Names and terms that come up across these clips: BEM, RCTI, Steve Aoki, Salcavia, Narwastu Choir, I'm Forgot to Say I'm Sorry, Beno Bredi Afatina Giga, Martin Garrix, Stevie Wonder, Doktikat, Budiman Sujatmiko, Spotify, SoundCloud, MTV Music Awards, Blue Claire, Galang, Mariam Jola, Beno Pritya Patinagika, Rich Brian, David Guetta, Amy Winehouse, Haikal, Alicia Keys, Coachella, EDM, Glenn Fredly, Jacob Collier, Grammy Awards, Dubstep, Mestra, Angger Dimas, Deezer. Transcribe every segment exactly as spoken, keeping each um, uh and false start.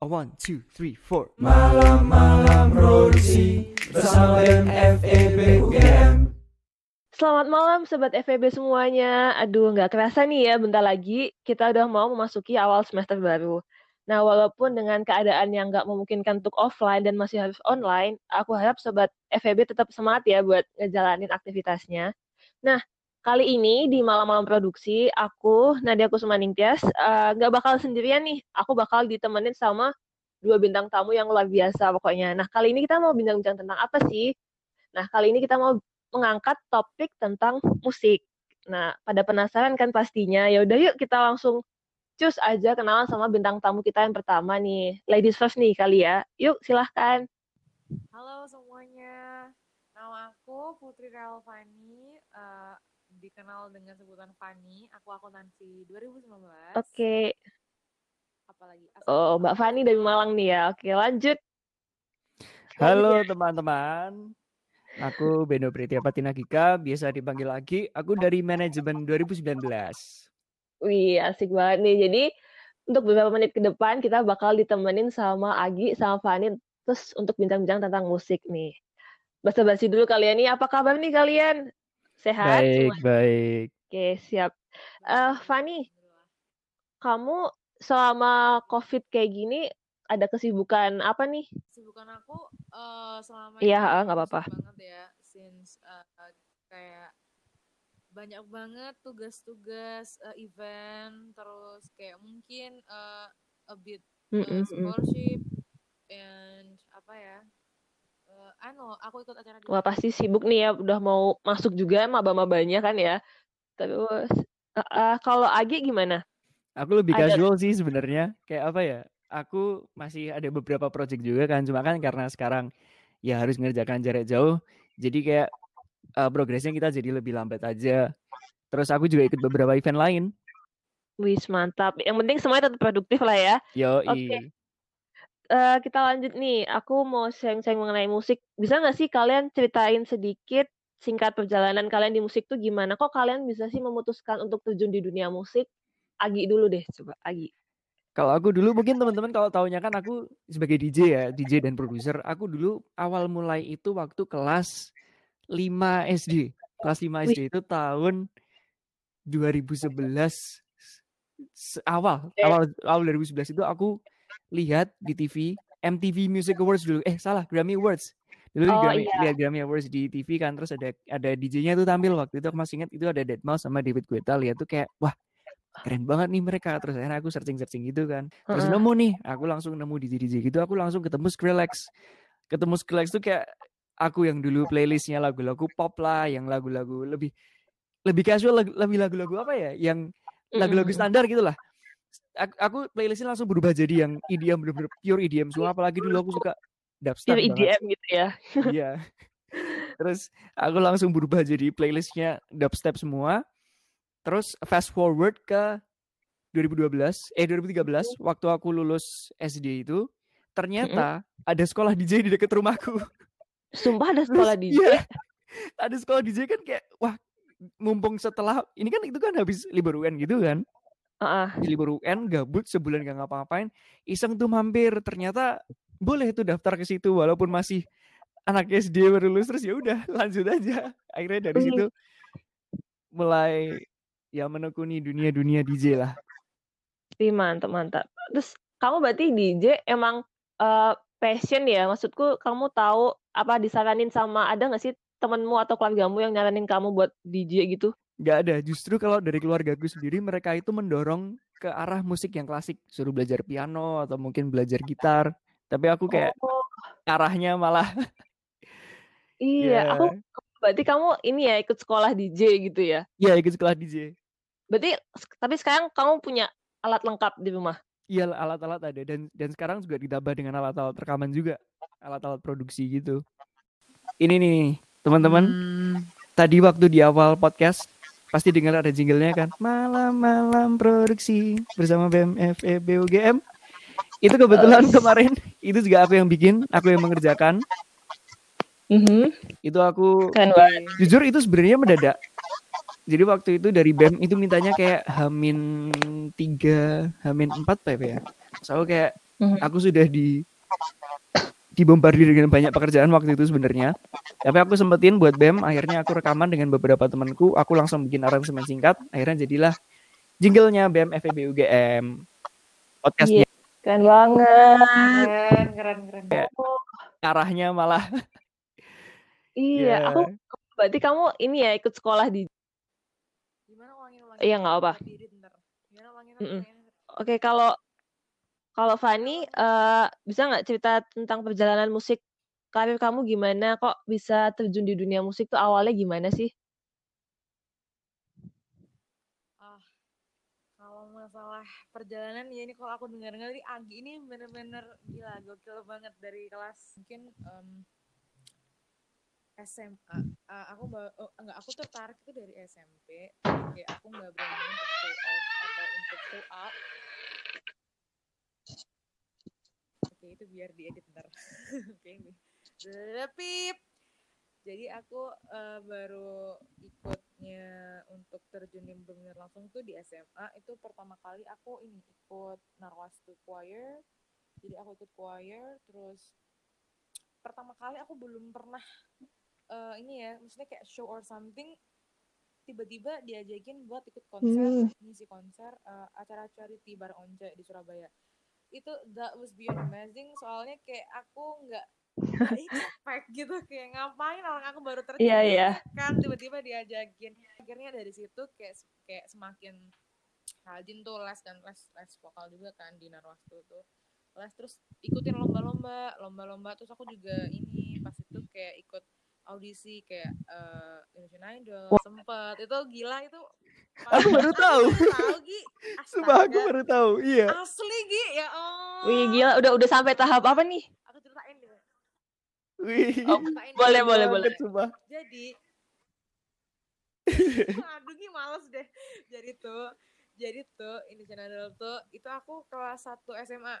One, two, three, four. Malam-malam produksi bersama dengan F E B U G M. Selamat malam Sobat F E B semuanya. Aduh, nggak kerasa nih ya, bentar lagi kita udah mau memasuki awal semester baru. Nah, walaupun dengan keadaan yang nggak memungkinkan untuk offline dan masih harus online, aku harap Sobat F E B tetap semangat ya buat ngejalanin aktivitasnya. Nah, kali ini di malam-malam produksi, aku, Nadia Kusumaningtyas, uh, gak bakal sendirian nih. Aku bakal ditemenin sama dua bintang tamu yang luar biasa pokoknya. Nah, kali ini kita mau bincang-bincang tentang apa sih? Nah, kali ini kita mau mengangkat topik tentang musik. Nah, pada penasaran kan pastinya. Yaudah yuk kita langsung cus aja kenalan sama bintang tamu kita yang pertama nih. Ladies first nih kali ya. Yuk, silahkan. Halo semuanya. Nama aku Putri Rauvani. Uh... dikenal dengan sebutan Fani, aku akuntansi dua ribu sembilan belas. Oke. Okay. Apalagi? Asal oh, Mbak Fani dari Malang nih ya. Oke, lanjut. Halo teman-teman. Aku Beno Pritya Patinagika, biasa dipanggil Aki. Aku dari manajemen dua ribu sembilan belas. Wih, asik banget nih. Jadi, untuk beberapa menit ke depan kita bakal ditemenin sama Agi sama Fani terus untuk bincang-bincang tentang musik nih. Basa-basi dulu kalian nih, apa kabar nih kalian? Sehat? Baik, cuman. baik. Oke, siap. Uh, Fani, kamu selama COVID kayak gini ada kesibukan apa nih? Kesibukan aku uh, selama iya, ini nggak apa-apa. Banget ya, since uh, kayak banyak banget tugas-tugas, uh, event, terus kayak mungkin uh, a bit uh, scholarship and apa ya? Ano, aku ikut acara. Wah, pasti sibuk nih ya, udah mau masuk juga maba-mabanya kan ya. Terus uh, uh, kalau Agi gimana? Aku lebih ada. Casual sih sebenarnya. Kayak apa ya? Aku masih ada beberapa project juga kan, cuma kan karena sekarang ya harus ngerjakan jarak jauh, jadi kayak uh, progresnya kita jadi lebih lambat aja. Terus aku juga ikut beberapa event lain. Wih, mantap. Yang penting semuanya tetap produktif lah ya. Yo, okay. Uh, kita lanjut nih, aku mau sharing-sharing mengenai musik. Bisa nggak sih kalian ceritain sedikit singkat perjalanan kalian di musik tuh gimana? Kok kalian bisa sih memutuskan untuk terjun di dunia musik? Agi dulu deh, coba Agi. Kalau aku dulu, mungkin teman-teman kalau taunya kan aku sebagai D J ya, D J dan produser. Aku dulu awal mulai itu waktu kelas lima S D. Kelas lima S D itu tahun dua ribu sebelas awal. Awal, awal dua ribu sebelas itu aku lihat di T V M T V Music Awards dulu. Eh salah, Grammy Awards. Dulu oh, Grammy, iya. lihat Grammy Awards di T V kan, terus ada ada D J-nya tuh tampil waktu itu, aku masih ingat itu ada Deadmau five sama David Guetta. Lihat tuh kayak wah, keren banget nih mereka. Terus akhirnya aku searching-searching gitu kan. Terus uh-huh. nemu nih, aku langsung nemu D J D J gitu, aku langsung ketemu Skrillex. Ketemu Skrillex tuh kayak aku yang dulu playlistnya lagu-lagu pop lah, yang lagu-lagu lebih lebih casual, lebih lagu-lagu apa ya? Yang lagu-lagu standar gitu lah. Aku playlistnya langsung berubah jadi yang E D M, bener-bener pure E D M semua. Apalagi dulu aku suka dubstep pure E D M gitu ya. Iya. Terus aku langsung berubah jadi playlistnya dubstep semua. Terus fast forward ke dua ribu dua belas, eh dua ribu tiga belas waktu aku lulus S D itu, ternyata mm-hmm. ada sekolah D J di dekat rumahku. Sumpah ada sekolah Terus, D J? Iya. Ada sekolah D J kan kayak wah, mumpung setelah ini kan itu kan habis libur U N gitu kan. Uh-uh. Di libur U N gabut sebulan gak ngapa-ngapain, iseng tuh mampir, ternyata boleh tuh daftar ke situ walaupun masih anak S D baru lulus. Terus ya udah lanjut aja, akhirnya dari situ mulai ya menekuni dunia-dunia D J lah. Ih, mantap mantap. Terus kamu berarti D J emang uh, passion ya, maksudku kamu tahu apa disaranin sama ada nggak sih temanmu atau keluargamu yang nyaranin kamu buat D J gitu? Nggak ada, justru kalau dari keluarga gue sendiri mereka itu mendorong ke arah musik yang klasik, suruh belajar piano atau mungkin belajar gitar, tapi aku kayak oh. arahnya malah iya yeah. Aku berarti kamu ini ya ikut sekolah D J gitu ya? Iya, ikut sekolah D J. Berarti tapi sekarang kamu punya alat lengkap di rumah? Iya, alat-alat ada, dan dan sekarang juga ditambah dengan alat-alat rekaman juga, alat-alat produksi gitu. Ini nih teman-teman, hmm. tadi waktu di awal podcast pasti dengar ada jinglenya kan, malam-malam produksi bersama B M F E B U G M. Itu kebetulan kemarin itu juga aku yang bikin, aku yang mengerjakan. Mm-hmm. Itu aku jujur itu sebenarnya mendadak. Jadi waktu itu dari B E M itu mintanya kayak Hamin tiga, Hamin empat P P ya. So kayak Mm-hmm. Aku sudah di dibombardir dengan banyak pekerjaan waktu itu sebenarnya. Tapi aku sempetin buat B E M, akhirnya aku rekaman dengan beberapa temanku, aku langsung bikin aransemen singkat, akhirnya jadilah jinglenya B E M F E B U G M. Podcastnya. Yeah, keren banget. Keren, keren, keren. Ya, arahnya malah. Iya, yeah. Aku berarti kamu ini ya ikut sekolah di gimana ulangin ulangin. Iya, enggak apa. Gimana ulangin ulangin. Oke, kalau Kalau Fani, uh, bisa nggak cerita tentang perjalanan musik karir kamu gimana? Kok bisa terjun di dunia musik tuh awalnya gimana sih? Ah, kalau masalah perjalanan, ya ini kalau aku dengar-dengar ini Anggi ini bener-bener gila, gokil banget dari kelas mungkin um, S M A. Uh, aku ba- oh, enggak, aku tertarik itu dari S M P. Oke, aku nggak berani untuk pull off atau untuk pull up. Oke, itu biar diedit ntar. Oke nih. Pip. Jadi aku uh, baru ikutnya untuk terjun benar-benar langsung tuh di S M A. Itu pertama kali aku ini ikut Narwastu Choir. Jadi aku ikut choir, terus pertama kali aku belum pernah uh, ini ya, maksudnya kayak show or something, tiba-tiba diajakin buat ikut konser, mm. ngisi konser uh, acara charity bareng Once di Surabaya. Itu that was beyond amazing, soalnya kayak aku nggak expect gitu, kayak ngapain orang aku baru terjun yeah, yeah. kan tiba-tiba diajakin. Akhirnya dari situ kayak kayak semakin rajin tuh les, dan les les vokal juga kan di Narwastu tuh les, terus ikutin lomba-lomba lomba-lomba terus aku juga ini pas itu kayak ikut audisi kayak uh, Indonesian Idol. What? Sempet itu gila itu. Aku baru tahu. Tahu Gi. Sumpah aku baru tahu. Iya. Asli Gi, ya Allah. Wih gila, udah udah sampai tahap apa nih? Aku ceritain deh. Wih. Oh, boleh, boleh, boleh. Coba. Jadi aduh Gi males deh. Jadi tuh, jadi tuh Indonesian Idol tuh itu aku kelas satu S M A.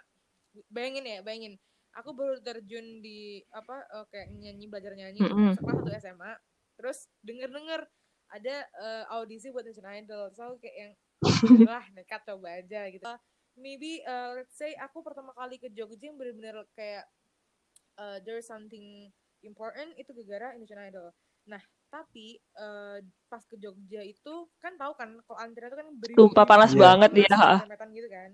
Bayangin ya, bayangin. Aku baru terjun di apa uh, kayak nyanyi, belajar nyanyi mm-hmm. sekolah satu S M A, terus denger-denger ada uh, audisi buat Indonesian Idol, so kayak yang lah nekat coba aja gitu. Uh, maybe uh, let's say aku pertama kali ke Jogja benar-benar kayak uh, there's something important itu gara-gara Indonesian Idol. Nah tapi uh, pas ke Jogja itu kan tahu kan kalau antrian itu kan beri tumpah panas gitu, banget ya. Sempetan gitu kan.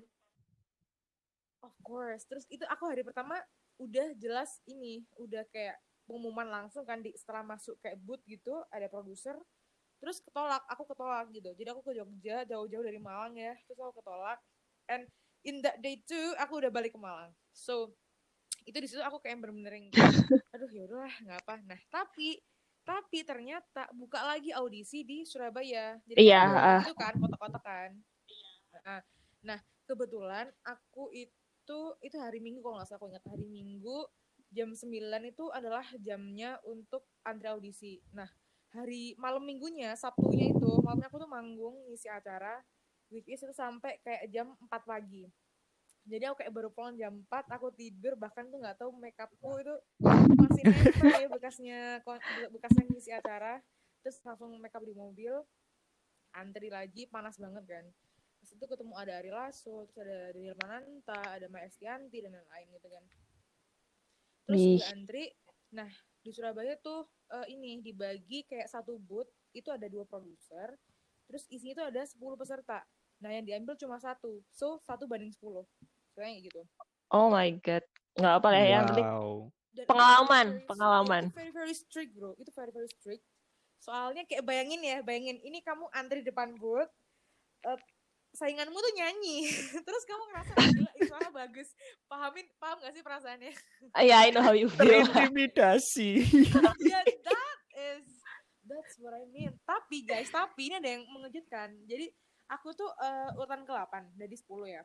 Of course, terus itu aku hari pertama udah jelas ini, udah kayak pengumuman langsung kan di, setelah masuk kayak booth gitu, ada produser, terus ketolak, aku ketolak gitu, jadi aku ke Jogja, jauh-jauh dari Malang ya, terus aku ketolak, and in that day too, aku udah balik ke Malang, so, itu disitu aku kayak bener-bener yang, aduh yaudahlah, gak apa, nah tapi, tapi ternyata buka lagi audisi di Surabaya, jadi yeah, uh... itu kan, kotak-kotak kan, nah, nah kebetulan aku itu, Itu, itu hari Minggu kalau nggak salah aku ingat, hari Minggu jam sembilan itu adalah jamnya untuk antri audisi. Nah hari malam minggunya, Sabtunya itu malamnya aku tuh manggung ngisi acara, which is itu sampai kayak jam empat pagi. Jadi aku kayak baru pulang jam empat, aku tidur bahkan tuh nggak tahu makeupku itu masih nempel ya bekasnya bekasnya ngisi acara. Terus langsung makeup di mobil, antri lagi, panas banget kan. Itu ketemu ada Ari Lasso, terus ada Daniel Mananta, ada Mae Estianti dan lain-lain gitu kan. Terus udah antri. Nah, di Surabaya tuh uh, ini dibagi kayak satu booth, itu ada dua produser, terus isinya tuh ada sepuluh peserta. Nah, yang diambil cuma satu. So, satu banding sepuluh. Kayak gitu. Oh my god. Enggak apa lah wow. Yang penting pengalaman, very, pengalaman. Itu very very strict, bro. Itu very very strict. Soalnya kayak bayangin ya, bayangin ini kamu antri depan booth uh, sainganmu tuh nyanyi, terus kamu ngerasa gila, suara bagus, pahamin, paham gak sih perasaannya? Yeah, I know how you feel. Terintimidasi. Yeah, that is, that's what I mean. Tapi guys, tapi ini ada yang mengejutkan. Jadi aku tuh uh, urutan ke delapan dari sepuluh ya.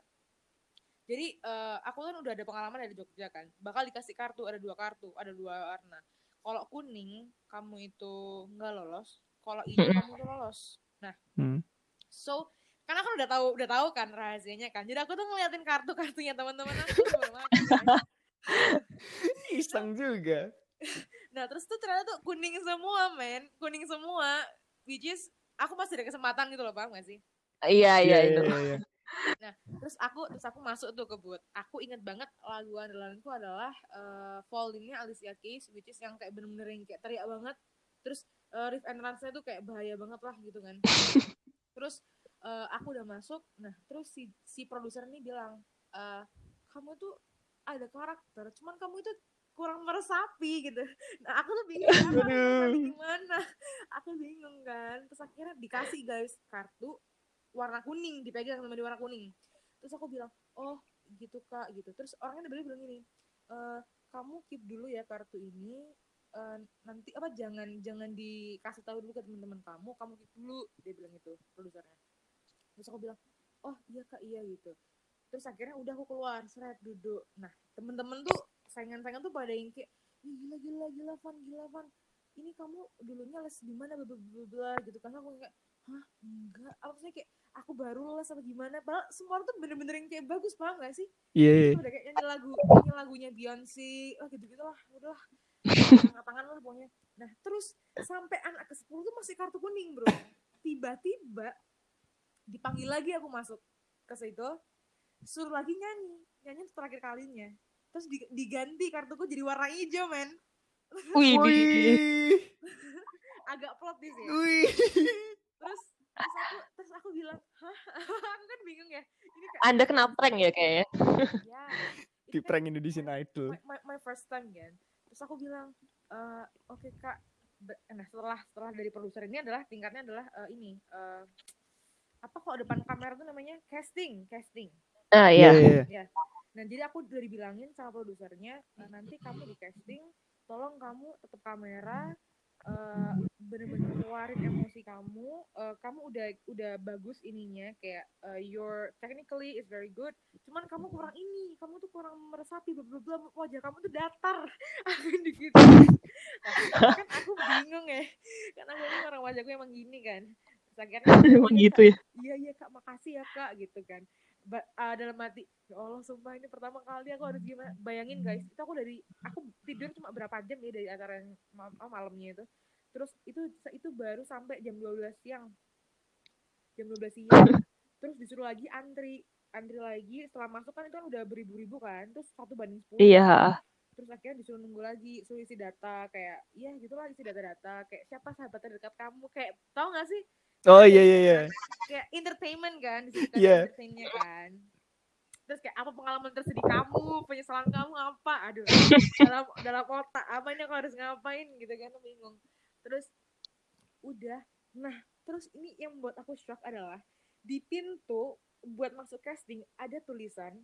Jadi uh, aku kan udah ada pengalaman dari Jogja kan, bakal dikasih kartu, ada dua kartu, ada dua warna. Kalau kuning, kamu itu gak lolos. Kalau hijau, kamu tuh lolos. Nah, hmm. so karena kan udah tahu udah tahu kan rahasianya kan, jadi aku tuh ngeliatin kartu-kartunya teman-teman aku iseng juga. Nah terus tuh ternyata tuh kuning semua men, kuning semua, which is aku masih ada kesempatan gitu loh, paham gak sih? Iya iya itu Nah, terus aku terus aku masuk tuh ke booth. Aku inget banget lagu andalanku adalah uh, Fallingnya Alicia Keys, which is yang kayak bener-bener yang kayak teriak banget. Terus uh, riff and run-nya tuh kayak bahaya banget lah gitu kan. Terus uh, aku udah masuk. Nah, terus si si produser ini bilang, uh, kamu tuh ada karakter, cuman kamu itu kurang meresapi gitu. Nah, aku tuh bingung kan, gimana? Aku bingung kan. Terus akhirnya dikasih guys kartu warna kuning, dipegang sama di warna kuning. Terus aku bilang, oh gitu kak gitu. Terus orangnya tiba-tiba bilang gini, e, kamu keep dulu ya kartu ini, e, nanti apa jangan jangan dikasih tahu dulu ke teman-teman kamu, kamu keep dulu, dia bilang gitu produsernya. Terus aku bilang, oh iya kak iya gitu. Terus akhirnya udah aku keluar, seret duduk. Nah teman-teman tuh saingan-saingan tuh pada yang kayak, gila gila gila Van gila Van, ini kamu dulunya les di mana blablabla gitu. Karena aku kayak, hah enggak, maksudnya kayak aku baru les apa gimana, padahal semua orang tuh bener-bener yang kayak bagus, paham gak sih? Iya yeah. Udah kayak nyanyi lagu, nyanyi lagunya Beyonce, wah gitu-gitu lah, udah lah tangan-tangan lah pokoknya. Nah terus sampai anak ke sepuluh tuh masih kartu kuning bro. Tiba-tiba dipanggil lagi aku masuk ke situ, suruh lagi nyanyi, nyanyi terakhir kalinya. Terus diganti kartuku jadi warna hijau men. Wih, wih. Agak plot di sini. Wih. Terus terus aku, terus aku bilang, hah? Aku kan bingung ya. Ini kayak, Anda kena prank ya kayaknya. Ya. Di prank kan, Indonesian Idol. My, my, my first time kan. Terus aku bilang, e, oke okay, kak. Nah setelah setelah dari produser ini adalah tingkatnya adalah uh, ini uh, apa kok depan kamera tuh namanya casting casting. Ah iya. Yeah, yeah, yeah. Nah jadi aku udah dibilangin sama produsernya, nah, nanti kamu di casting, tolong kamu tetap kamera. Uh, bener-bener keluarin emosi kamu, uh, kamu udah udah bagus ininya kayak uh, your technically is very good, cuman kamu kurang ini, kamu tuh kurang meresapi, blablabla, wajah kamu tuh datar. Aku gitu, kan aku bingung ya, karena aku orang wajahku emang gini kan, sakit emang gitu ya, iya iya kak makasih ya kak gitu kan. Ba- uh, dalam hati, ya Allah sumpah ini pertama kali aku harus gimana, bayangin guys itu aku dari aku tidur cuma berapa jam ya dari acara yang mal- oh, malamnya itu, terus itu itu baru sampai jam dua belas siang jam dua belas siang, terus disuruh lagi antri antri lagi setelah masuk kan itu kan udah beribu-ribu kan, terus satu banding sepuluh, iya, terus akhirnya disuruh nunggu lagi, suruh isi data kayak iya gitulah, isi data-data kayak siapa sahabatnya dekat kamu kayak tau nggak sih. Oh iya iya iya. Kayak entertainment kan, disitu yeah. Entertainnya kan. Terus kayak apa pengalaman tersedih kamu, penyesalan kamu apa? Aduh. dalam dalam otak apa ini aku harus ngapain gitu kan, bingung. Terus udah. Nah, terus ini yang buat aku shock adalah di pintu buat masuk casting ada tulisan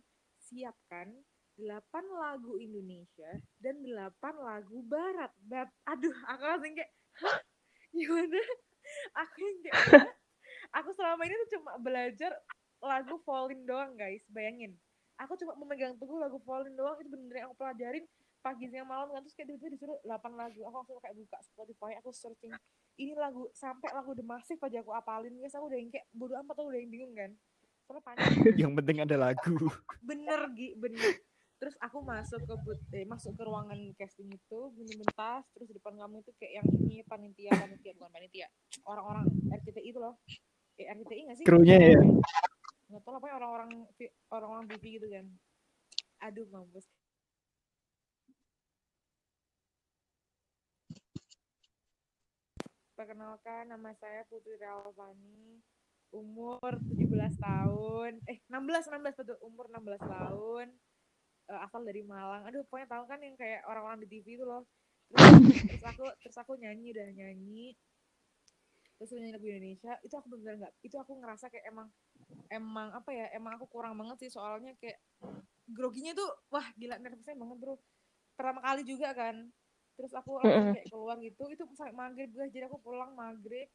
siapkan delapan lagu Indonesia dan delapan lagu barat. But, aduh, aku langsung kayak hah? Gimana? Aku yang kayak, aku selama ini tuh cuma belajar lagu Fallin doang guys, bayangin. Aku cuma memegang teguh lagu Fallin doang, itu bener-bener yang aku pelajarin pagi siang malam kan, terus kayak tiba-tiba disuruh delapan lagu, aku langsung kayak buka Spotify, aku searching ini lagu, sampai lagu Demasif aja aku apalin guys, aku udah yang kayak bodo amat, aku udah yang bingung kan. Soalnya panik. Yang penting ada lagu. Bener Gi, bener. Terus aku masuk ke but, eh, masuk ke ruangan casting itu, bener-bener tas, terus di depan kamu itu kayak yang ini panitia, panitia bukan panitia, orang-orang R C T I itu loh, eh, R C T I nggak sih? Krunya ya. Nggak tahu apa ya orang-orang orang-orang B P gitu kan. Aduh mampus. Perkenalkan nama saya Putri Rauvani, umur tujuh belas tahun, eh enam belas betul, umur enam belas tahun. Asal dari Malang, aduh pokoknya tahu kan yang kayak orang-orang di T V itu loh. Terus, terus aku terus aku nyanyi udah nyanyi, terus nyanyi lagu Indonesia, itu aku bener nggak, itu aku ngerasa kayak emang emang apa ya, emang aku kurang banget sih soalnya kayak groginya tuh wah gila nervousnya banget bro, pertama kali juga kan, terus aku langsung kayak keluar gitu, itu sampai maghrib guys, jadi aku pulang maghrib,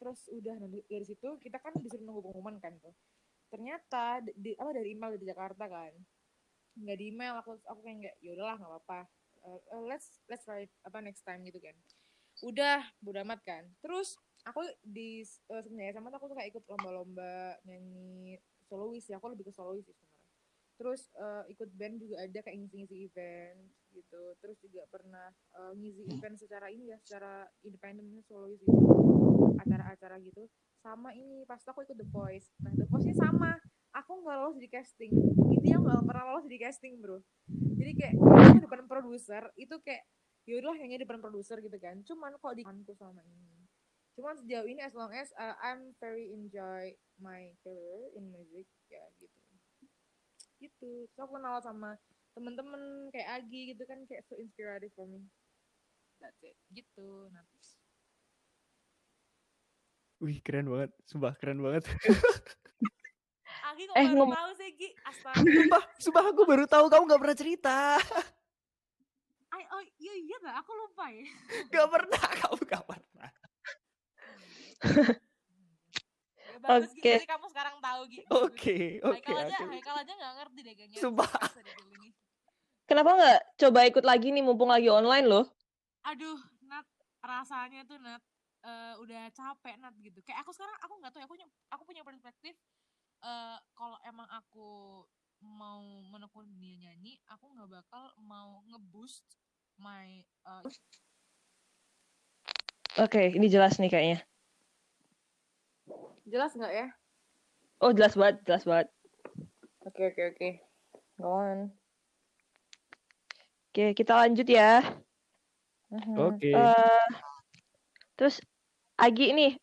terus udah dari situ kita kan disuruh nunggu pengumuman kan tuh, ternyata di, apa dari email dari Jakarta kan. Nggak di email, aku aku kayak nggak, ya udahlah nggak apa-apa, uh, let's let's try apa next time gitu kan, udah bodo amat kan. Terus aku di uh, sebenarnya sama aku tuh kayak ikut lomba-lomba nyanyi solois ya, aku lebih ke solois sih sebenarnya. Terus uh, ikut band juga ada kayak ngisi-ngisi event gitu, terus juga pernah uh, ngisi event secara ini ya, secara independen solois gitu, acara-acara gitu. Sama ini pas aku ikut The Voice, nah The Voice-nya sama aku nggak lolos di casting. Intinya nggak pernah lolos di casting, bro. Jadi kayak di depan produser itu kayak yaudahlah hanya di depan produser gitu kan. Cuman kok di kanku selama ini. Cuman sejauh ini as long as uh, I'm very enjoy my career in music ya gitu. Gitu. So aku kenal sama temen-temen kayak Agi gitu kan, kayak so inspirative for me. That's it. Gitu. Nah. Wih, keren banget. Sumpah keren banget. Aki kok eh, baru ngom- tahu sih, Gi? Astaga. Sumpah, sumpah aku baru tahu, kamu enggak pernah cerita. Ay, oh, iya iya enggak, aku lupa ya. Enggak pernah, kamu enggak pernah. Ya, bagus, okay. Gi, jadi kamu sekarang tahu, Gi. Oke, okay, oke. Okay, Haikal aja, okay. Haikal aja enggak ngerti deh kayaknya. Sumpah. Kenapa enggak coba ikut lagi nih mumpung lagi online loh? Aduh, Nat, rasanya tuh Nat uh, udah capek Nat gitu. Kayak aku sekarang aku enggak tahu aku punya, aku punya perspektif uh, kalau emang aku mau menekuni dunia nyanyi, aku enggak bakal mau nge-boost my uh... Oke, okay, ini jelas nih kayaknya. Jelas enggak ya? Oh, jelas banget, jelas banget. Oke, okay, oke, okay, oke. Okay. Go on. Oke, okay, kita lanjut ya. Uh-huh. Oke. Okay. Uh, terus Agi nih,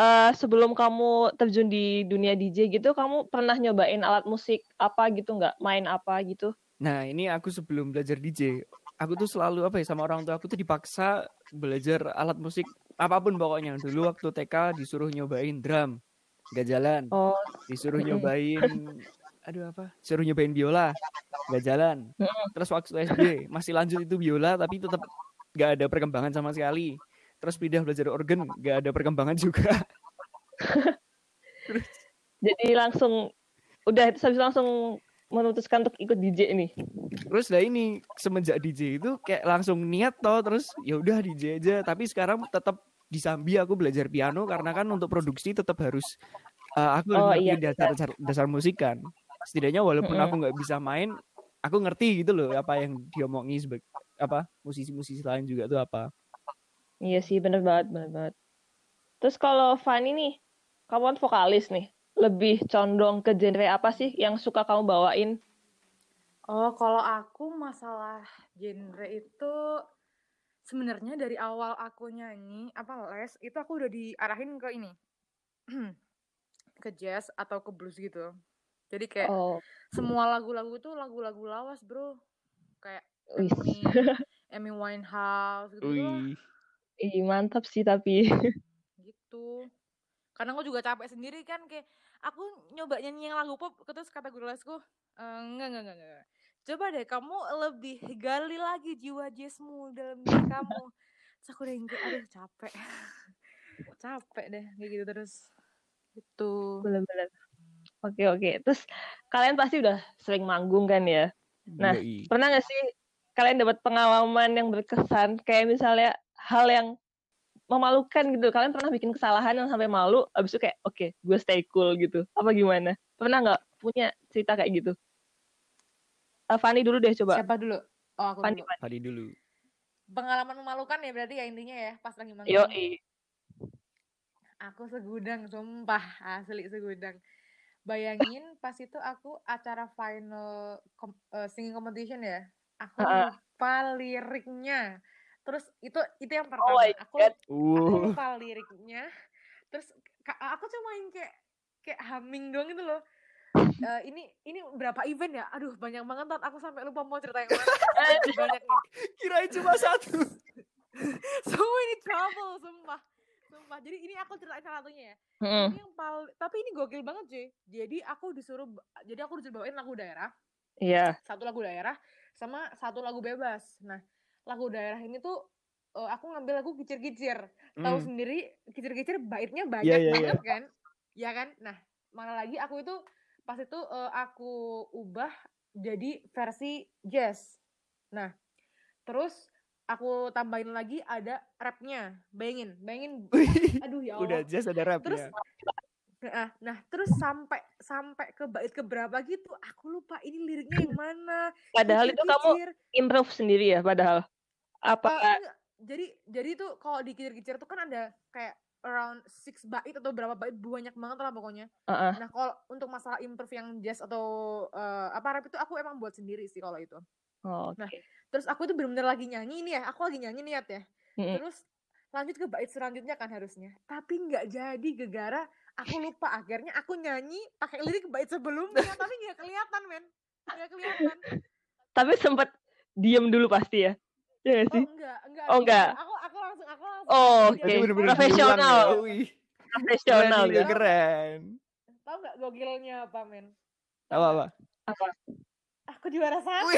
uh, sebelum kamu terjun di dunia D J gitu, kamu pernah nyobain alat musik apa gitu nggak? Main apa gitu? Nah, ini aku sebelum belajar D J, aku tuh selalu apa ya sama orang tua aku tuh dipaksa belajar alat musik apapun pokoknya. Dulu waktu T K disuruh nyobain drum, nggak jalan. Oh. Disuruh nyobain, aduh apa? Disuruh nyobain biola, nggak jalan. Terus waktu S D masih lanjut itu biola, tapi tetap nggak ada perkembangan sama sekali. Terus pindah belajar organ, nggak ada perkembangan juga. Terus. Jadi langsung, udah habis langsung memutuskan untuk ikut D J nih. Terus lah ini semenjak D J itu kayak langsung niat toh, terus ya udah D J aja. Tapi sekarang tetap di Sambi aku belajar piano karena kan untuk produksi tetap harus uh, aku oh, ngerti iya, dasar, dasar dasar musik kan. Setidaknya walaupun mm-hmm. aku nggak bisa main, aku ngerti gitu loh apa yang diomongin sebagai apa musisi-musisi lain juga tuh apa. Iya sih, bener banget, bener banget. Terus kalau Fanny nih, kamu kan vokalis nih, lebih condong ke genre apa sih yang suka kamu bawain? Oh, kalau aku masalah genre itu sebenarnya dari awal aku nyanyi apa les itu aku udah diarahin ke ini ke jazz atau ke blues gitu. Jadi kayak oh. semua lagu-lagu tuh lagu-lagu lawas, bro. Kayak Amy, Amy Winehouse gitu lah. Ih, mantap sih tapi. Gitu. Karena aku juga capek sendiri kan, kayak aku nyoba nyanyi yang lagu pop, terus kata guru lesku, enggak enggak enggak enggak. Coba deh kamu lebih gali lagi jiwa jazzmu dalam diri kamu. Terus aku udah enggak, aduh capek. Capek deh kayak gitu terus. Gitu. Bener-bener. Oke, oke. Terus kalian pasti udah sering manggung kan ya? Nah, Yoi. Pernah gak sih kalian dapat pengalaman yang berkesan? Kayak misalnya hal yang memalukan gitu. Kalian pernah bikin kesalahan yang sampai malu, abis itu kayak, oke, okay, gue stay cool gitu. Apa gimana? Pernah gak punya cerita kayak gitu? Uh, Fanny dulu deh coba. Siapa dulu? Oh, aku Fanny, dulu. Fanny dulu. Pengalaman memalukan ya berarti ya intinya ya, pas lagi manggung. Yoi. Aku segudang, sumpah. Asli segudang. Bayangin pas itu aku acara final kom- uh, singing competition ya, aku uh-uh. lupa liriknya. Terus itu itu yang pertama, oh aku, aku lupa liriknya. Terus aku cuma yang kayak kayak humming doang gitu loh. Uh, ini ini berapa event ya? Aduh banyak banget, Tat. Aku sampai lupa mau cerita yang mana. Banyaknya. Kirain cuma satu. So many trouble, sumpah. Sumpah. Jadi ini aku ceritain salah satunya ya. Hmm. Ini yang pal- tapi ini gokil banget cuy. Jadi aku disuruh jadi aku disuruh bawain lagu daerah. Iya. Yeah. Satu lagu daerah sama satu lagu bebas. Nah, lagu daerah ini tuh uh, aku ngambil lagu Kicir-Kicir. Mm. Tahu sendiri Kicir-Kicir baitnya banyak yeah, yeah, banget yeah. kan? Ya kan? Nah, mana lagi aku itu pas itu uh, aku ubah jadi versi jazz. Nah, terus aku tambahin lagi ada rapnya, bayangin, bayangin, aduh ya Allah. Udah jazz ada rap. Terus, nah, nah terus sampai sampai ke bait keberapa gitu, aku lupa ini liriknya yang mana. Padahal Kicir-kicir. Itu kamu improve sendiri ya, padahal. Apa? Uh, jadi jadi tuh kalau di Kicir-Kicir tuh kan ada kayak around six bait atau berapa bait, banyak banget lah pokoknya. Uh-uh. Nah kalau untuk masalah improv yang jazz atau uh, apa rap itu aku emang buat sendiri sih kalau itu. Oh, okay. Nah terus aku tuh benar-benar lagi nyanyi nih ya, aku lagi nyanyi niat ya. Mm-hmm. Terus lanjut ke bait selanjutnya kan harusnya, tapi nggak jadi gegara aku lupa, akhirnya aku nyanyi pakai lirik bait sebelumnya tapi nggak kelihatan men, nggak kelihatan. Tapi sempet diem dulu pasti ya. Ya oh, sih? Enggak, enggak. Oh, enggak. Aku aku langsung aku langsung. Oh, oke. Okay. Profesional. Profesional ya. Keren. Tahu enggak gokilnya apa, men? Apa apa? Apa? Aku juara satu.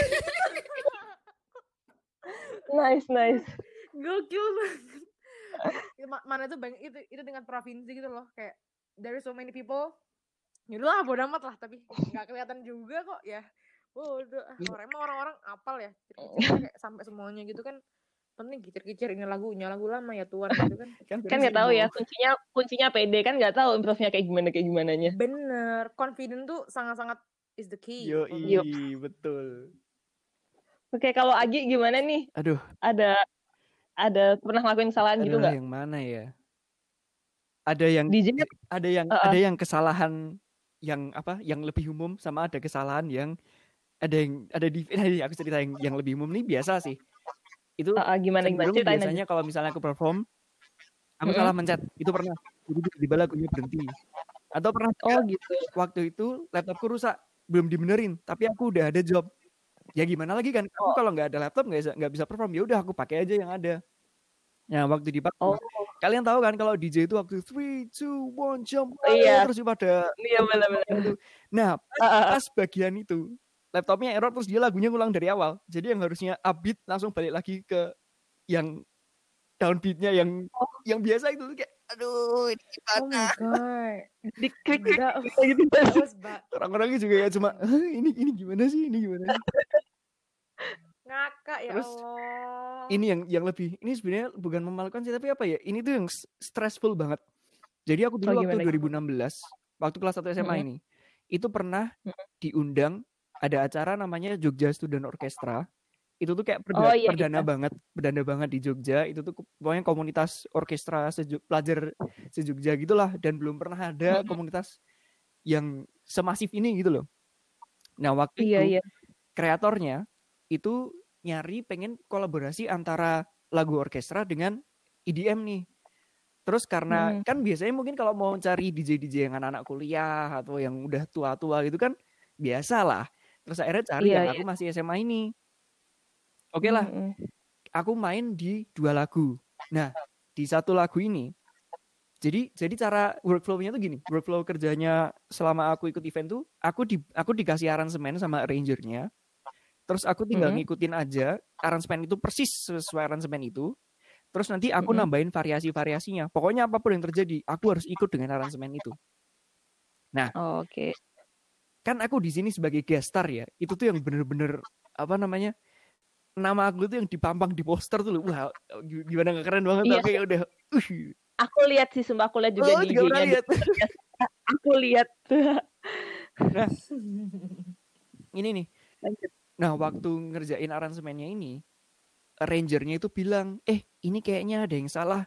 Nice, nice. Gokil banget. Mana tuh banyak itu itu dengan provinsi gitu loh, kayak there is so many people. Yaudahlah, bodo amat lah, tapi enggak kelihatan juga kok ya. Oh, orang emang orang-orang apal ya, kayak sampai semuanya gitu kan, penting kicir-kicir ini lagunya lagu lama ya tuan gitu kan. Kan nggak tahu ya kuncinya kuncinya P D kan, nggak tahu improvnya kayak gimana kayak gimananya. Bener, confident tuh sangat-sangat is the key. Yo, betul. Oke, kalau Agi gimana nih? Aduh. Ada ada pernah ngelakuin kesalahan gitu nggak? Ada yang mana ya? Ada yang D J, ada yang uh-uh. ada yang kesalahan yang apa? Yang lebih umum sama ada kesalahan yang ada yang ada di aku cerita yang, yang lebih umum nih biasa sih itu uh, gimana gimana biasanya kalau misalnya aku perform aku mm-hmm. salah mencet itu pernah, jadi tiba-tiba lagunya berhenti atau pernah oh gitu waktu itu laptopku rusak belum dibenerin tapi aku udah ada job ya gimana lagi kan aku oh. kalau nggak ada laptop nggak bisa nggak bisa perform ya udah aku pakai aja yang ada. Nah waktu dipakai oh. kalian tahu kan kalau D J itu waktu three two one jump oh, iya. terus pada iya benar-benar nah uh, pas bagian itu laptopnya error terus dia lagunya ngulang dari awal. Jadi yang harusnya upbeat langsung balik lagi ke yang downbeatnya yang oh. yang biasa itu kayak aduh ini gimana. Oh diklik gitu. Orang-orangnya juga ya cuma ini ini gimana sih? Ini gimana sih? Ngakak ya terus, Allah. Ini yang yang lebih ini sebenarnya bukan memalukan sih tapi apa ya? Ini tuh yang stressful banget. Jadi aku dulu oh, waktu gimana? dua ribu enam belas waktu kelas satu S M A mm-hmm. ini itu pernah mm-hmm. diundang ada acara namanya Jogja Student Orchestra. Itu tuh kayak perda- oh, iya, perdana iya. banget, perdana banget di Jogja. Itu tuh pokoknya komunitas orkestra se-Jog- pelajar se-Jogja gitulah dan belum pernah ada komunitas yang semasif ini gitu loh. Nah, waktu iya, itu iya. kreatornya itu nyari pengen kolaborasi antara lagu orkestra dengan E D M nih. Terus karena hmm. kan biasanya mungkin kalau mau cari D J D J yang anak-anak kuliah atau yang udah tua-tua gitu kan biasalah. Terus akhirnya cari yeah, yang aku yeah. masih S M A ini. Oke okay lah. Mm-hmm. Aku main di dua lagu. Nah, di satu lagu ini. Jadi jadi cara workflow-nya tuh gini. Workflow kerjanya selama aku ikut event tuh. Aku di, aku dikasih aransemen sama arrangernya. Terus aku tinggal mm-hmm. ngikutin aja. Aransemen itu persis sesuai aransemen itu. Terus nanti aku mm-hmm. nambahin variasi-variasinya. Pokoknya apapun yang terjadi. Aku harus ikut dengan aransemen itu. Nah. Oh, oke. Okay. Kan aku di sini sebagai guest star ya, itu tuh yang bener-bener apa namanya nama aku tuh yang dipampang di poster tuh loh, wah gimana nggak keren banget, iya. Oke udah. Uh. Aku lihat sih, sumpah aku lihat juga oh, di I G-nya. Aku lihat. Nah, ini nih. Nah waktu ngerjain aransemennya ini, arrangernya itu bilang, eh ini kayaknya ada yang salah,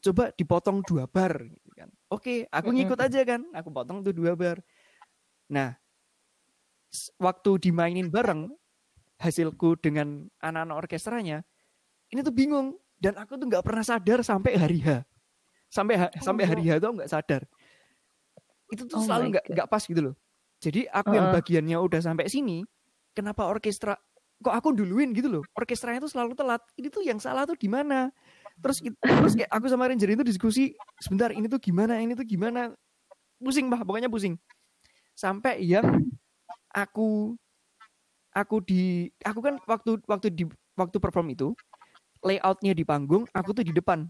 coba dipotong dua bar. Gitu kan. Oke, aku ngikut aja kan, aku potong tuh dua bar. Nah. Waktu dimainin bareng hasilku dengan anak-anak orkestranya ini tuh bingung dan aku tuh nggak pernah sadar sampai hari H sampai ha- oh sampai hari H tuh nggak sadar itu tuh oh selalu nggak nggak pas gitu loh jadi aku uh. yang bagiannya udah sampai sini kenapa orkestra kok aku duluin gitu loh orkestranya tuh selalu telat ini tuh yang salah tuh di mana terus it- terus kayak aku sama ranger itu diskusi sebentar ini tuh gimana ini tuh gimana pusing bah pokoknya pusing sampai ya aku aku di aku kan waktu waktu di waktu perform itu layoutnya di panggung aku tuh di depan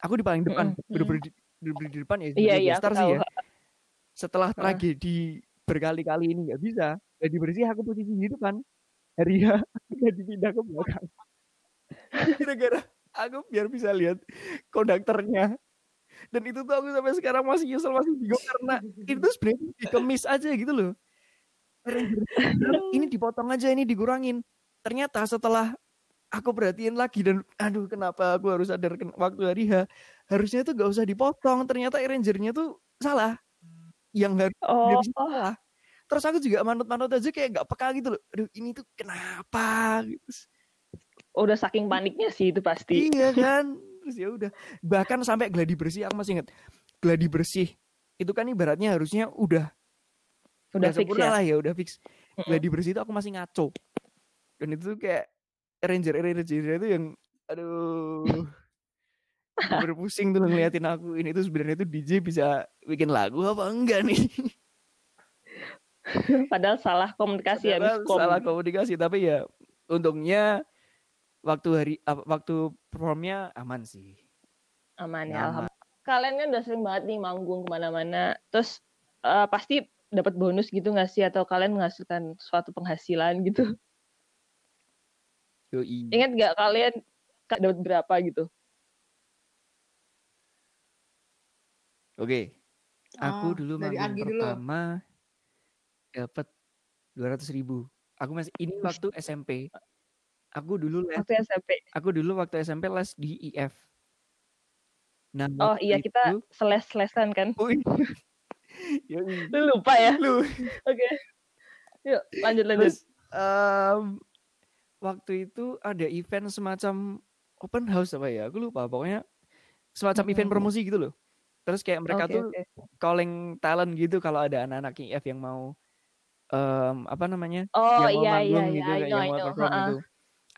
aku di paling depan mm-hmm. bener-bener di, bener-bener di depan ya yeah, yeah, star sih ya setelah uh. tragedi berkali-kali ini nggak bisa jadi bersih aku posisi di depan hari ya nggak dipindah ke belakang gara-gara aku biar bisa lihat konduktornya. Dan itu tuh aku sampai sekarang masih nyesel masih bingung karena itu sebenarnya dikemis aja gitu loh. Ini dipotong aja, ini dikurangin. Ternyata setelah aku perhatiin lagi dan aduh kenapa aku harus sadar waktu hari H. Harusnya tuh gak usah dipotong, ternyata arrangernya tuh salah. Yang harus oh. salah. Terus aku juga manut-manut aja kayak gak peka gitu loh. Aduh ini tuh kenapa gitu. Udah saking paniknya sih itu pasti. Iya kan. Terus ya udah. Bahkan sampai gladi bersih aku masih ingat. Gladi bersih itu kan ibaratnya harusnya udah udah, udah fix ya. Lah ya udah fix. Gladi bersih itu aku masih ngaco. Dan itu tuh kayak ranger-ranger itu yang aduh berpusing tuh ngeliatin aku. Ini tuh sebenarnya tuh D J bisa bikin lagu apa enggak nih. Padahal salah komunikasi. Padahal ya, salah komunikasi, tapi ya untungnya waktu hari waktu performnya aman sih. Aman ya. Aman. Kalian kan udah sering banget nih manggung kemana-mana, terus uh, pasti dapat bonus gitu nggak sih atau kalian menghasilkan suatu penghasilan gitu? Yoi. Ingat nggak kalian dapat berapa gitu? Oke, okay. Aku oh, dulu manggung pertama dapat dua ratus ribu. Aku masih ini waktu S M P. Aku dulu les. Waktu S M P. Aku dulu waktu S M P les di I F. Nah, oh iya itu, kita seles-selesan kan. Lu lupa ya. Lu. Oke. Okay. Yuk lanjut lanjut. Terus, um, waktu itu ada event semacam open house apa ya? Aku lupa. Pokoknya semacam hmm. event promosi gitu loh. Terus kayak mereka okay, tuh okay. calling talent gitu kalau ada anak-anak I F yang mau um, apa namanya? Oh yang iya iya gitu, iya. Yang mau perform gitu.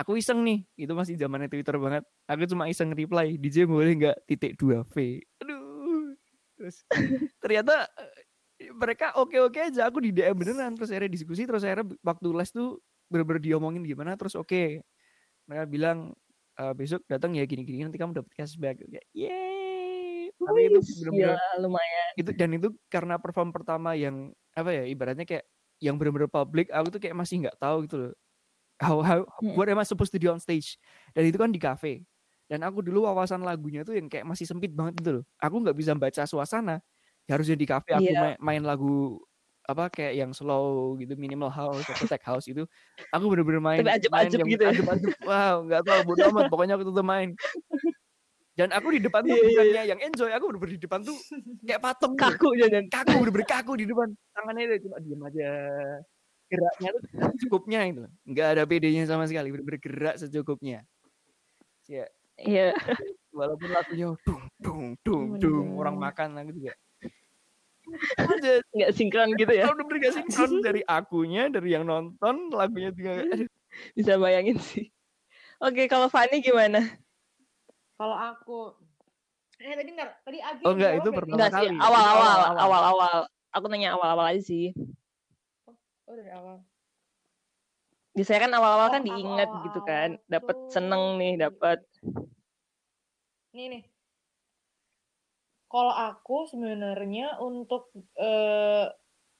Aku iseng nih, itu masih zamannya Twitter banget. Aku cuma iseng reply, D J boleh nggak titik dua V. Aduh. Terus ternyata mereka oke-oke aja. Aku di D M beneran. Terus akhirnya diskusi. Terus akhirnya waktu les tuh bener-bener diomongin gimana. Terus oke. Okay. Mereka bilang e, besok datang ya gini-gini. Nanti kamu dapat cashback. Yeay. Tapi itu bener-bener ya, lumayan. Itu, dan itu karena perform pertama yang apa ya? Ibaratnya kayak yang bener-bener publik. Aku tuh kayak masih nggak tahu gitu loh. How, how, what am I supposed to do on stage? Dan itu kan di kafe. Dan aku dulu wawasan lagunya tuh yang kayak masih sempit banget gitu loh. Aku gak bisa baca suasana. Ya harusnya di kafe aku yeah. main, main lagu apa kayak yang slow gitu, minimal house atau tech house itu. Aku bener-bener main. Tapi ajep-ajep gitu ya. Ajep-ajep. Wow, gak tau bodo amat. Pokoknya aku tuh main. Dan aku di depan tuh yeah, bukannya yeah. yang enjoy. Aku bener-bener di depan tuh kayak patung. Kaku jangan. Kaku, bener-bener kaku di depan. Tangannya udah cuma diem aja. Geraknya tuh secukupnya itu, nggak ada bedanya sama sekali, bergerak secukupnya. Iya. Yeah. Walaupun lagunya dung dung dung dung orang makan aku juga. Nggak sinkron gitu ya? Udah nggak sinkron dari akunya, dari yang nonton lagunya juga. Bisa bayangin sih. Oke, kalau Fani gimana? Kalau aku, eh tadi ntar, tadi Agi. Oh enggak, itu pertama kali. Awal-awal, awal-awal. Aku nanya awal-awal aja sih. Oh dari awal. Biasanya kan awal-awal oh, kan diingat awal-awal gitu kan, dapat seneng nih dapat. Nih nih. Kalau aku sebenarnya untuk uh,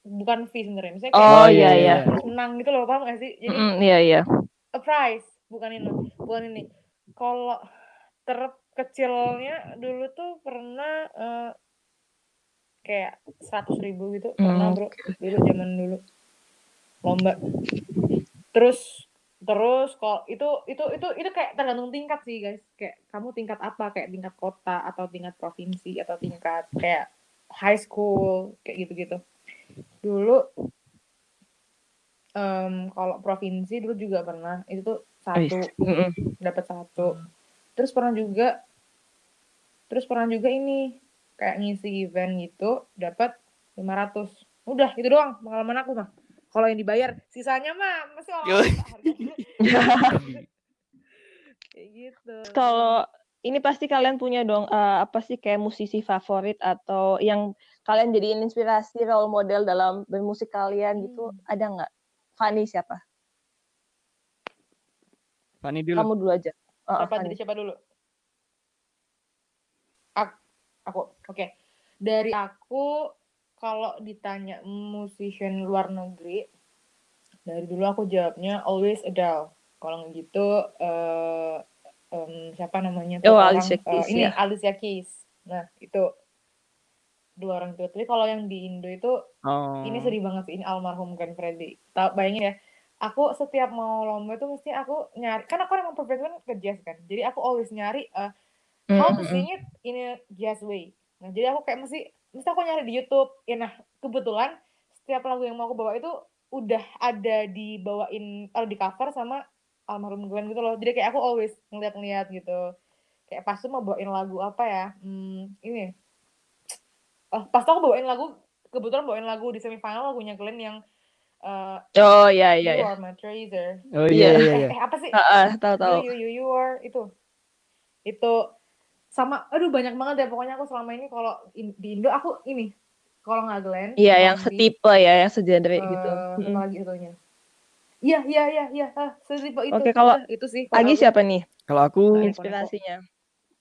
bukan fee sebenarnya, misalnya kayak oh, iya, iya. menang gitu loh, paham nggak sih? Jadi mm, iya iya. A prize bukan ini, bukan ini. Kalau terkecilnya dulu tuh pernah uh, kayak seratus ribu gitu, pernah mm. bro, dulu zaman dulu. Lomba. Terus terus kalau itu itu itu itu kayak tergantung tingkat sih guys. Kayak kamu tingkat apa? Kayak tingkat kota atau tingkat provinsi atau tingkat kayak high school kayak gitu-gitu. Dulu um, kalau provinsi dulu juga pernah. Itu tuh satu dapat satu. Terus pernah juga terus pernah juga ini kayak ngisi event gitu dapat lima ratus. Udah, itu doang pengalaman aku mah. Kalau yang dibayar, sisanya mah masih orang-orang harga. Kayak gitu. Kalau ini pasti kalian punya dong, uh, apa sih kayak musisi favorit atau yang kalian jadiin inspirasi, role model dalam bermusik kalian gitu, hmm. ada nggak? Fani siapa? Fani dulu. Kamu dulu aja. Uh, siapa, dari siapa dulu? Aku, aku. Oke. Okay. Dari aku... Kalau ditanya musician luar negeri, dari dulu aku jawabnya always Adele. Kalau gitu uh, um, siapa namanya? Oh, orang, Alicia Keys, uh, ini ya. Alicia Keys. Nah itu dua orang itu. Tapi kalau yang di Indo itu oh. ini sedih banget sih, ini almarhum Glenn Fredly. Bayangin ya, aku setiap mau lomba tuh mesti aku nyari, kan aku emang perfectionist ke jazz kan, jadi aku always nyari uh, how to sing it in a jazz way. Nah jadi aku kayak mesti mesti aku nyari di YouTube ya. Nah kebetulan setiap lagu yang mau aku bawa itu udah ada dibawain atau di cover sama almarhum Glenn gitu loh, jadi kayak aku always ngeliat-ngeliat gitu. Kayak pas tuh mau bawain lagu apa ya, hmm, ini oh, pas tuh aku bawain lagu, kebetulan bawain lagu di semifinal lagunya Glenn yang uh, oh iya iya you yeah. are my treasure. Oh iya iya iya apa sih uh, uh, tahu tahu you, you, you are itu itu sama, aduh banyak banget deh pokoknya. Aku selama ini kalau in, di Indo aku ini kalau nggak Glenn iya yeah, yang setipe ya, yang segenre uh, gitu sama hmm. lagi satunya. Iya iya iya iya setipe itu. Oke, kalau itu sih lagi siapa nih kalau aku inspirasinya?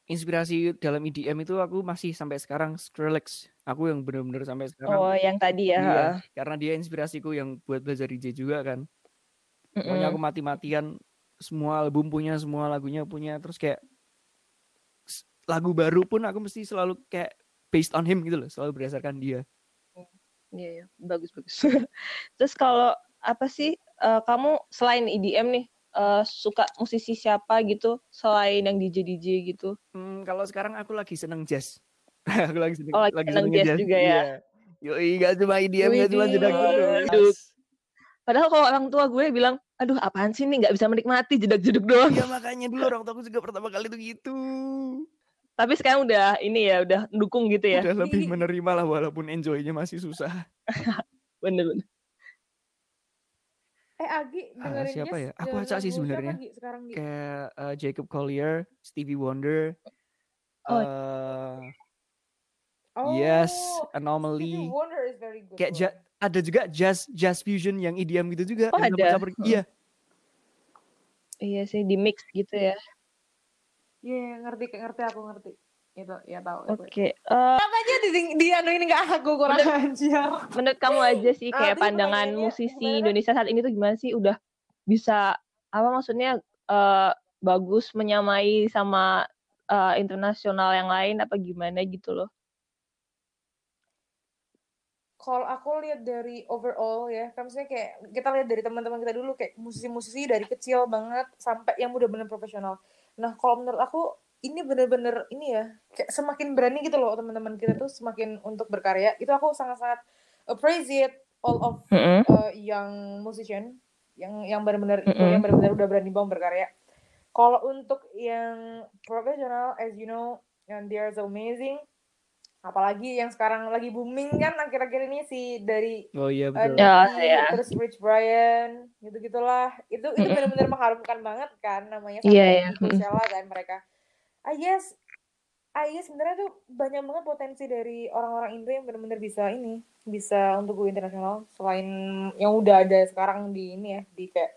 Inspirasi dalam E D M itu aku masih sampai sekarang Skrillex. Aku yang benar-benar sampai sekarang. Oh, yang tadi ya. Dia, karena dia inspirasiku yang buat belajar D J juga kan. Mm-mm. Pokoknya aku mati-matian semua album punya, semua lagunya punya. Terus kayak lagu baru pun aku mesti selalu kayak based on him gitu loh, selalu berdasarkan dia. Iya, iya. Bagus-bagus. Terus kalau apa sih uh, kamu selain E D M nih? Uh, suka musisi siapa gitu selain yang D J D J gitu? Hmm, kalau sekarang aku lagi seneng jazz. Aku lagi seneng, oh, lagi lagi seneng, seneng jazz, jazz juga ya. Iya. Yoi, gak cuma I D M, gak cuma jeda jeduk. Padahal kalau orang tua gue bilang, aduh apaan sih nih, gak bisa menikmati jedak-jeduk doang. Ya makanya dulu orang tua aku juga pertama kali tuh gitu. Tapi sekarang udah ini ya, udah dukung gitu ya. Udah lebih menerima lah walaupun enjoy-nya masih susah. Bener-bener. Eh Agi dengerin siapa ya? Aku acak sih sebenarnya. Kayak uh, Jacob Collier, Stevie Wonder. Oh. Uh, oh. Yes, Anomaly. Kayak ja- ada juga jazz jazz fusion yang E D M gitu juga. Oh, ada. Campur- oh. Iya. Iya sih di mix gitu ya. Iya, yeah, ngerti ngerti aku ngerti. Itu ya tahu. Oke. Okay. Uh, katanya di di anu ini enggak aku kurang ajar. Menurut kamu aja sih kayak uh, pandangan musisi bener. Indonesia saat ini tuh gimana sih, udah bisa apa maksudnya uh, bagus menyamai sama uh, internasional yang lain apa gimana gitu loh. Kalau aku lihat dari overall ya, kan misalnya kayak kita lihat dari teman-teman kita dulu kayak musisi-musisi dari kecil banget sampai yang udah benar profesional. Nah, kalau menurut aku ini benar-benar ini ya, kayak semakin berani gitu loh teman-teman kita tuh semakin untuk berkarya. Itu aku sangat-sangat appreciate all of uh, young musician yang yang benar-benar itu yang benar-benar udah berani banget berkarya. Kalau untuk yang profesional, as you know, and they are so amazing. Apalagi yang sekarang lagi booming kan akhir-akhir ini si dari oh iya betul. Uh, Nicky, yeah, yeah. terus Rich Brian, gitu-gitulah. Itu itu benar-benar mengharumkan banget kan namanya sama yeah, yeah. kan mereka. Ah yes, ah yes, sebenarnya tuh banyak banget potensi dari orang-orang Indo yang benar-benar bisa ini, bisa untuk go internasional selain yang udah ada sekarang di ini ya, di kayak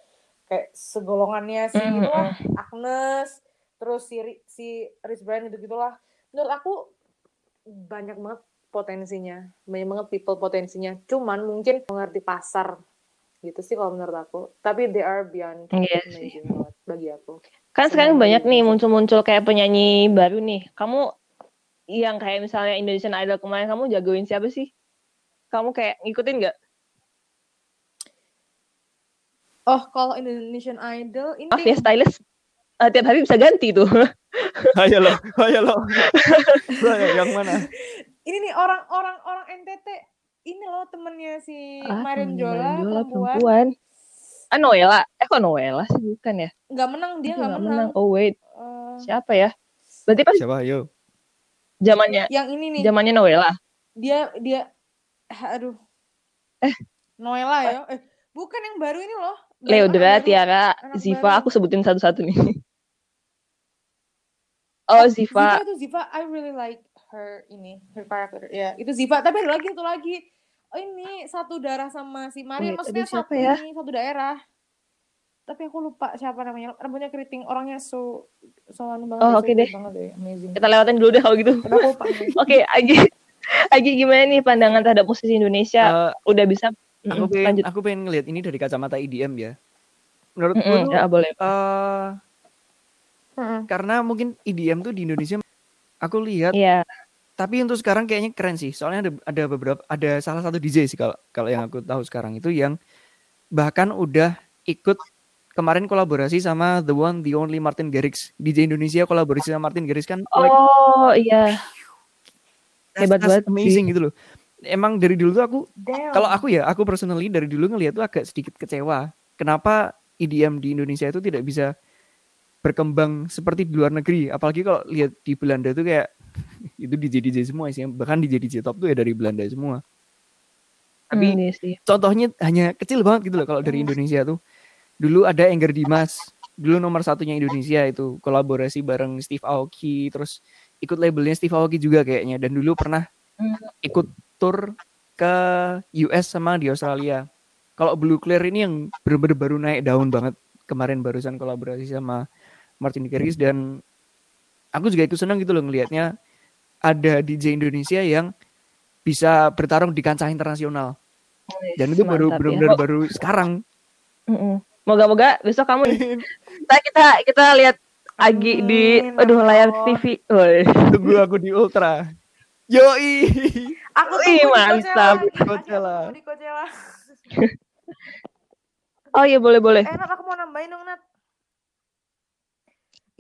kayak segolongannya si mm-hmm. gitulah, Agnes, terus si si Rich Brian gitu gitulah. Menurut aku banyak banget potensinya, banyak banget people potensinya. Cuman mungkin mengerti pasar gitu sih kalau menurut aku. Tapi they are beyond yes. amazing banget bagi aku. Kan sekarang banyak nih muncul-muncul kayak penyanyi baru nih. Kamu yang kayak misalnya Indonesian Idol kemarin, kamu jagoin siapa sih? Kamu kayak ngikutin nggak? Oh, kalau Indonesian Idol ini... Oh, ya stylist. Uh, tiap hari bisa ganti tuh. Ayo loh, ayo loh. Yang mana? Ini nih orang-orang orang N T T. Ini loh temennya si ah, Mariam Jola, Jola, perempuan. perempuan. Ah Noella, eh kok Noella sih bukan ya? Gak menang dia, gak, gak menang. menang. Oh wait, uh, siapa ya? Berarti pas siapa? Yo. Zamannya. Yang ini nih. Zamannya Noella. Dia dia, aduh. Eh Noella ya? Eh bukan yang baru ini loh. Leodra, Tiara, Ziva, baru. Aku sebutin satu-satu nih. Oh Ziva. Ziva itu Ziva, I really like her ini, her character. Ya yeah, itu Ziva. Tapi ada lagi satu lagi. Oh, ini satu darah sama si Maria, maksudnya aduh, satu ya? Ini satu daerah. Tapi aku lupa siapa namanya. Rambutnya keriting, orangnya so soan banget. Oh, oke okay deh. deh. Amazing. Kita lewatin dulu deh kalau gitu. Oke, Agi. Agi gimana nih pandangan terhadap musisi Indonesia? Uh, Udah bisa aku pengen, lanjut. Aku pengen ngelihat ini dari kacamata E D M ya. Menurutku mm-hmm, ya, boleh. Uh, mm-hmm. Karena mungkin E D M tuh di Indonesia aku lihat yeah. Tapi untuk sekarang kayaknya keren sih. Soalnya ada ada beberapa ada salah satu D J sih kalau kalau yang aku tahu sekarang itu yang bahkan udah ikut kemarin kolaborasi sama the one the only Martin Garrix. D J Indonesia kolaborasi sama Martin Garrix kan. Oh like, iya. That's, hebat banget. Amazing gitu loh. Emang dari dulu tuh aku kalau aku ya, aku personally dari dulu ngelihat tuh agak sedikit kecewa. Kenapa E D M di Indonesia itu tidak bisa berkembang seperti di luar negeri? Apalagi kalau lihat di Belanda tuh kayak itu D J D J semua sih, bahkan D J D J top tuh ya dari Belanda semua. Tapi hmm, iya contohnya hanya kecil banget gitu loh kalau dari Indonesia tuh. Dulu ada Angger Dimas, dulu nomor satunya Indonesia itu, kolaborasi bareng Steve Aoki, terus ikut labelnya Steve Aoki juga kayaknya, dan dulu pernah ikut tour ke U S sama di Australia. Kalau Blue Claire ini yang bener-bener baru naik daun banget, kemarin barusan kolaborasi sama Martin Garrix, dan aku juga ikut senang gitu loh ngelihatnya ada D J Indonesia yang bisa bertarung di kancah internasional. Dan itu baru benar-benar ya, baru sekarang. Mm-mm. Moga-moga besok kamu kita kita kita lihat Agi di aduh layar T V. Woy. Tunggu aku di Ultra. Yoi. Aku ih mantap. Coachella. Di Coachella. Oh iya boleh-boleh. Eh Nat, aku mau nambahin dong Nat.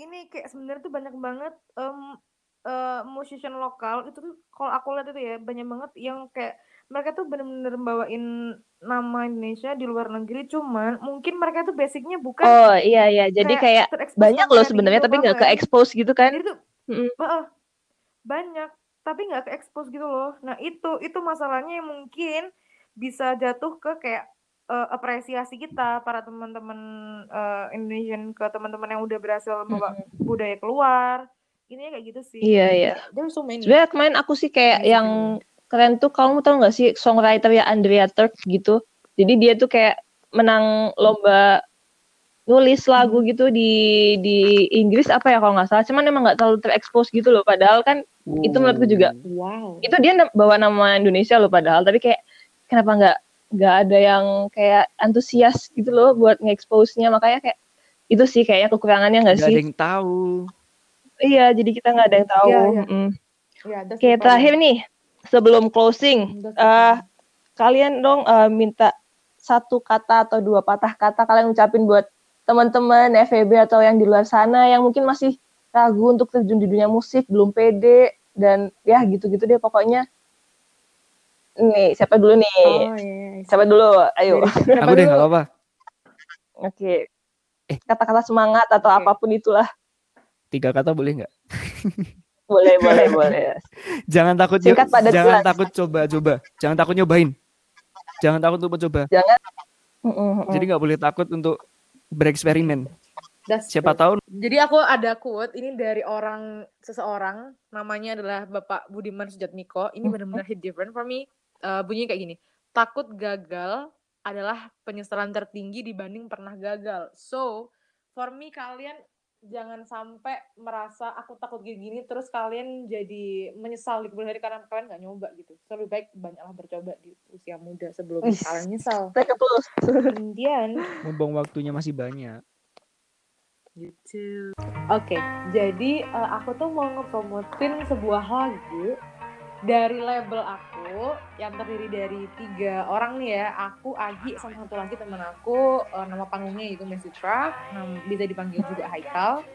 Ini kayak sebenarnya tuh banyak banget um, uh, musician lokal itu tuh kalau aku lihat itu ya banyak banget yang kayak mereka tuh benar-benar bawain nama Indonesia di luar negeri, cuman mungkin mereka tuh basicnya bukan. Oh iya iya, jadi kayak, kayak banyak loh sebenarnya tapi nggak ke expose gitu kan? Itu mm-hmm. uh, banyak tapi nggak ke expose gitu loh. Nah itu itu masalahnya yang mungkin bisa jatuh ke kayak uh, apresiasi kita para teman-teman uh, Indonesian ke teman-teman yang udah berhasil membawa mm-hmm. budaya keluar. Ini kayak gitu sih. Iya iya. There's so many. Sebenarnya kemarin aku sih kayak mm-hmm. yang keren tuh, kamu tau gak sih songwriter ya Andrea Turk gitu. Jadi dia tuh kayak menang lomba nulis lagu gitu di di Inggris apa ya kalau gak salah. Cuman emang gak terlalu terekspos gitu loh. Padahal kan wow. itu menurutku juga. Wow. Itu dia bawa nama Indonesia loh padahal. Tapi kayak kenapa gak, gak ada yang kayak antusias gitu loh buat nge-expose-nya. Makanya kayak itu sih kayaknya kekurangannya gak, gak sih. Gak ada yang tahu. Iya jadi kita gak ada yang tahu. Yeah, yeah. Mm. Yeah, kayak terakhir nih. Sebelum closing, uh, kalian dong uh, minta satu kata atau dua patah kata kalian ucapin buat teman-teman F E B atau yang di luar sana yang mungkin masih ragu untuk terjun di dunia musik, belum pede, dan ya gitu-gitu deh pokoknya. Nih, siapa dulu nih? Oh, iya. Siapa dulu? Ayo. Siapa aku deh, gak apa-apa. Oke. Okay. Kata-kata semangat atau okay. apapun itulah. Tiga kata boleh gak? Boleh, boleh, boleh. Jangan takut, jangan jelas. takut coba-coba. Jangan takut nyobain. Jangan takut untuk mencoba. Jangan. Jadi nggak boleh takut untuk bereksperimen. That's Siapa tahu. Jadi aku ada quote ini dari orang seseorang, namanya adalah Bapak Budiman Sujatmiko. Ini benar-benar hit different for me. Uh, bunyinya kayak gini. Takut gagal adalah penyesalan tertinggi dibanding pernah gagal. So, for me kalian jangan sampai merasa aku takut gini-gini terus kalian jadi menyesal di kemudian hari karena kalian gak nyoba gitu. Lebih baik banyaklah bercoba di usia muda sebelum Uish. kalian nyesal. Kemudian mumpung waktunya masih banyak. Gitu. Oke, okay, jadi uh, aku tuh mau ngepromotin sebuah lagu dari label aku yang terdiri dari tiga orang nih ya. Aku, Agi, sama satu lagi teman aku, uh, nama panggungnya itu Mestra, nam- bisa dipanggil juga Haikal.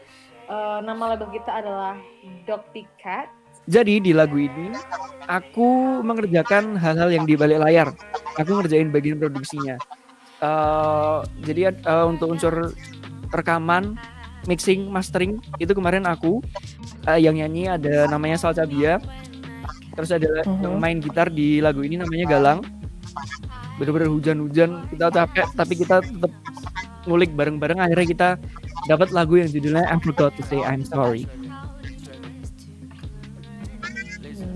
Uh, nama label kita adalah Doktikat. Jadi di lagu ini aku mengerjakan hal-hal yang di balik layar. Aku ngerjain bagian produksinya. Uh, jadi uh, untuk unsur rekaman, mixing, mastering itu kemarin aku. Uh, yang nyanyi ada namanya Salcavia. Terus ada mm-hmm. yang main gitar di lagu ini namanya Galang. Bener-bener hujan-hujan, kita capek tapi kita tetap ngulik bareng-bareng. Akhirnya kita dapat lagu yang judulnya I'm Forgot to Say I'm Sorry.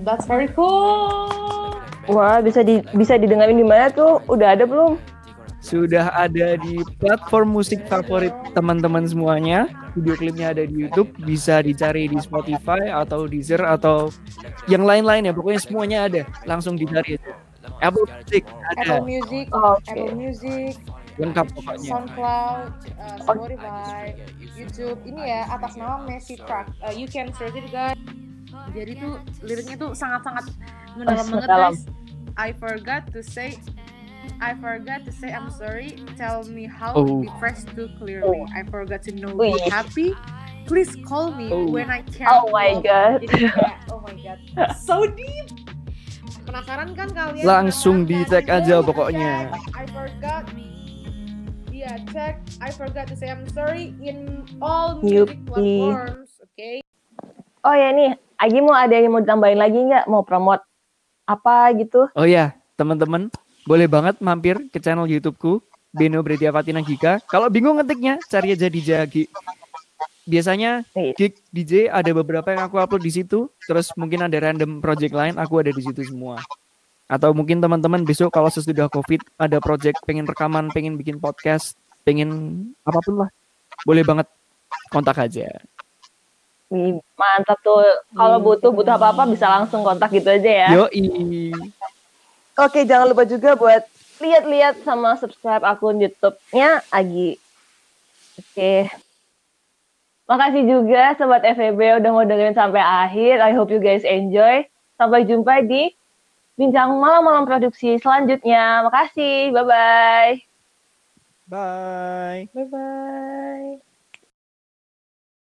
That's very cool. Wah, bisa di bisa didengarin di mana tuh? Udah ada belum? Sudah ada di platform musik favorit teman-teman semuanya. Video klipnya ada di YouTube, bisa dicari di Spotify atau Deezer atau yang lain-lain ya. Pokoknya semuanya ada, langsung dicari aja. Apple Music ada. Apple Music, oh, okay. Apple Music. Lengkap pokoknya. SoundCloud, uh, Spotify, YouTube. Ini ya atas nama Messi Track. Uh, you can search it guys. Jadi tuh liriknya tuh sangat-sangat mendalam banget guys. I forgot to say I Forgot to Say I'm Sorry, Tell Me How, oh. Depressed Too Clearly, I Forgot to Know You Happy, Please Call Me, oh. When I Can't. Oh my know. God. Jadi kayak, oh my God, so deep. Penasaran kan kalian? Langsung di tag aja pokoknya. Check, I Forgot, yeah, check I Forgot to Say I'm Sorry in all music Yuki. platforms, oke? Okay? Oh ya nih, Agi mau ada yang mau ditambahin lagi nggak? Mau promote apa gitu? Oh ya, teman-teman. Boleh banget mampir ke channel YouTubeku Beno Bredi Afatina Giga. Kalau bingung ngetiknya, cari aja D J Agi. Biasanya gig D J ada beberapa yang aku upload di situ. Terus mungkin ada random project lain, aku ada di situ semua. Atau mungkin teman-teman besok kalau sesudah Covid ada project pengen rekaman, pengen bikin podcast, pengen apapun lah, boleh banget kontak aja. Mantap tuh. Kalau butuh butuh apa-apa bisa langsung kontak gitu aja ya. Yoi. Oke, jangan lupa juga buat lihat-lihat sama subscribe akun YouTube-nya Agi. Oke. Makasih juga Sobat F E B udah mau dengerin sampai akhir. I hope you guys enjoy. Sampai jumpa di Bincang Malam-Malam Produksi selanjutnya. Makasih. Bye-bye. Bye. Bye-bye.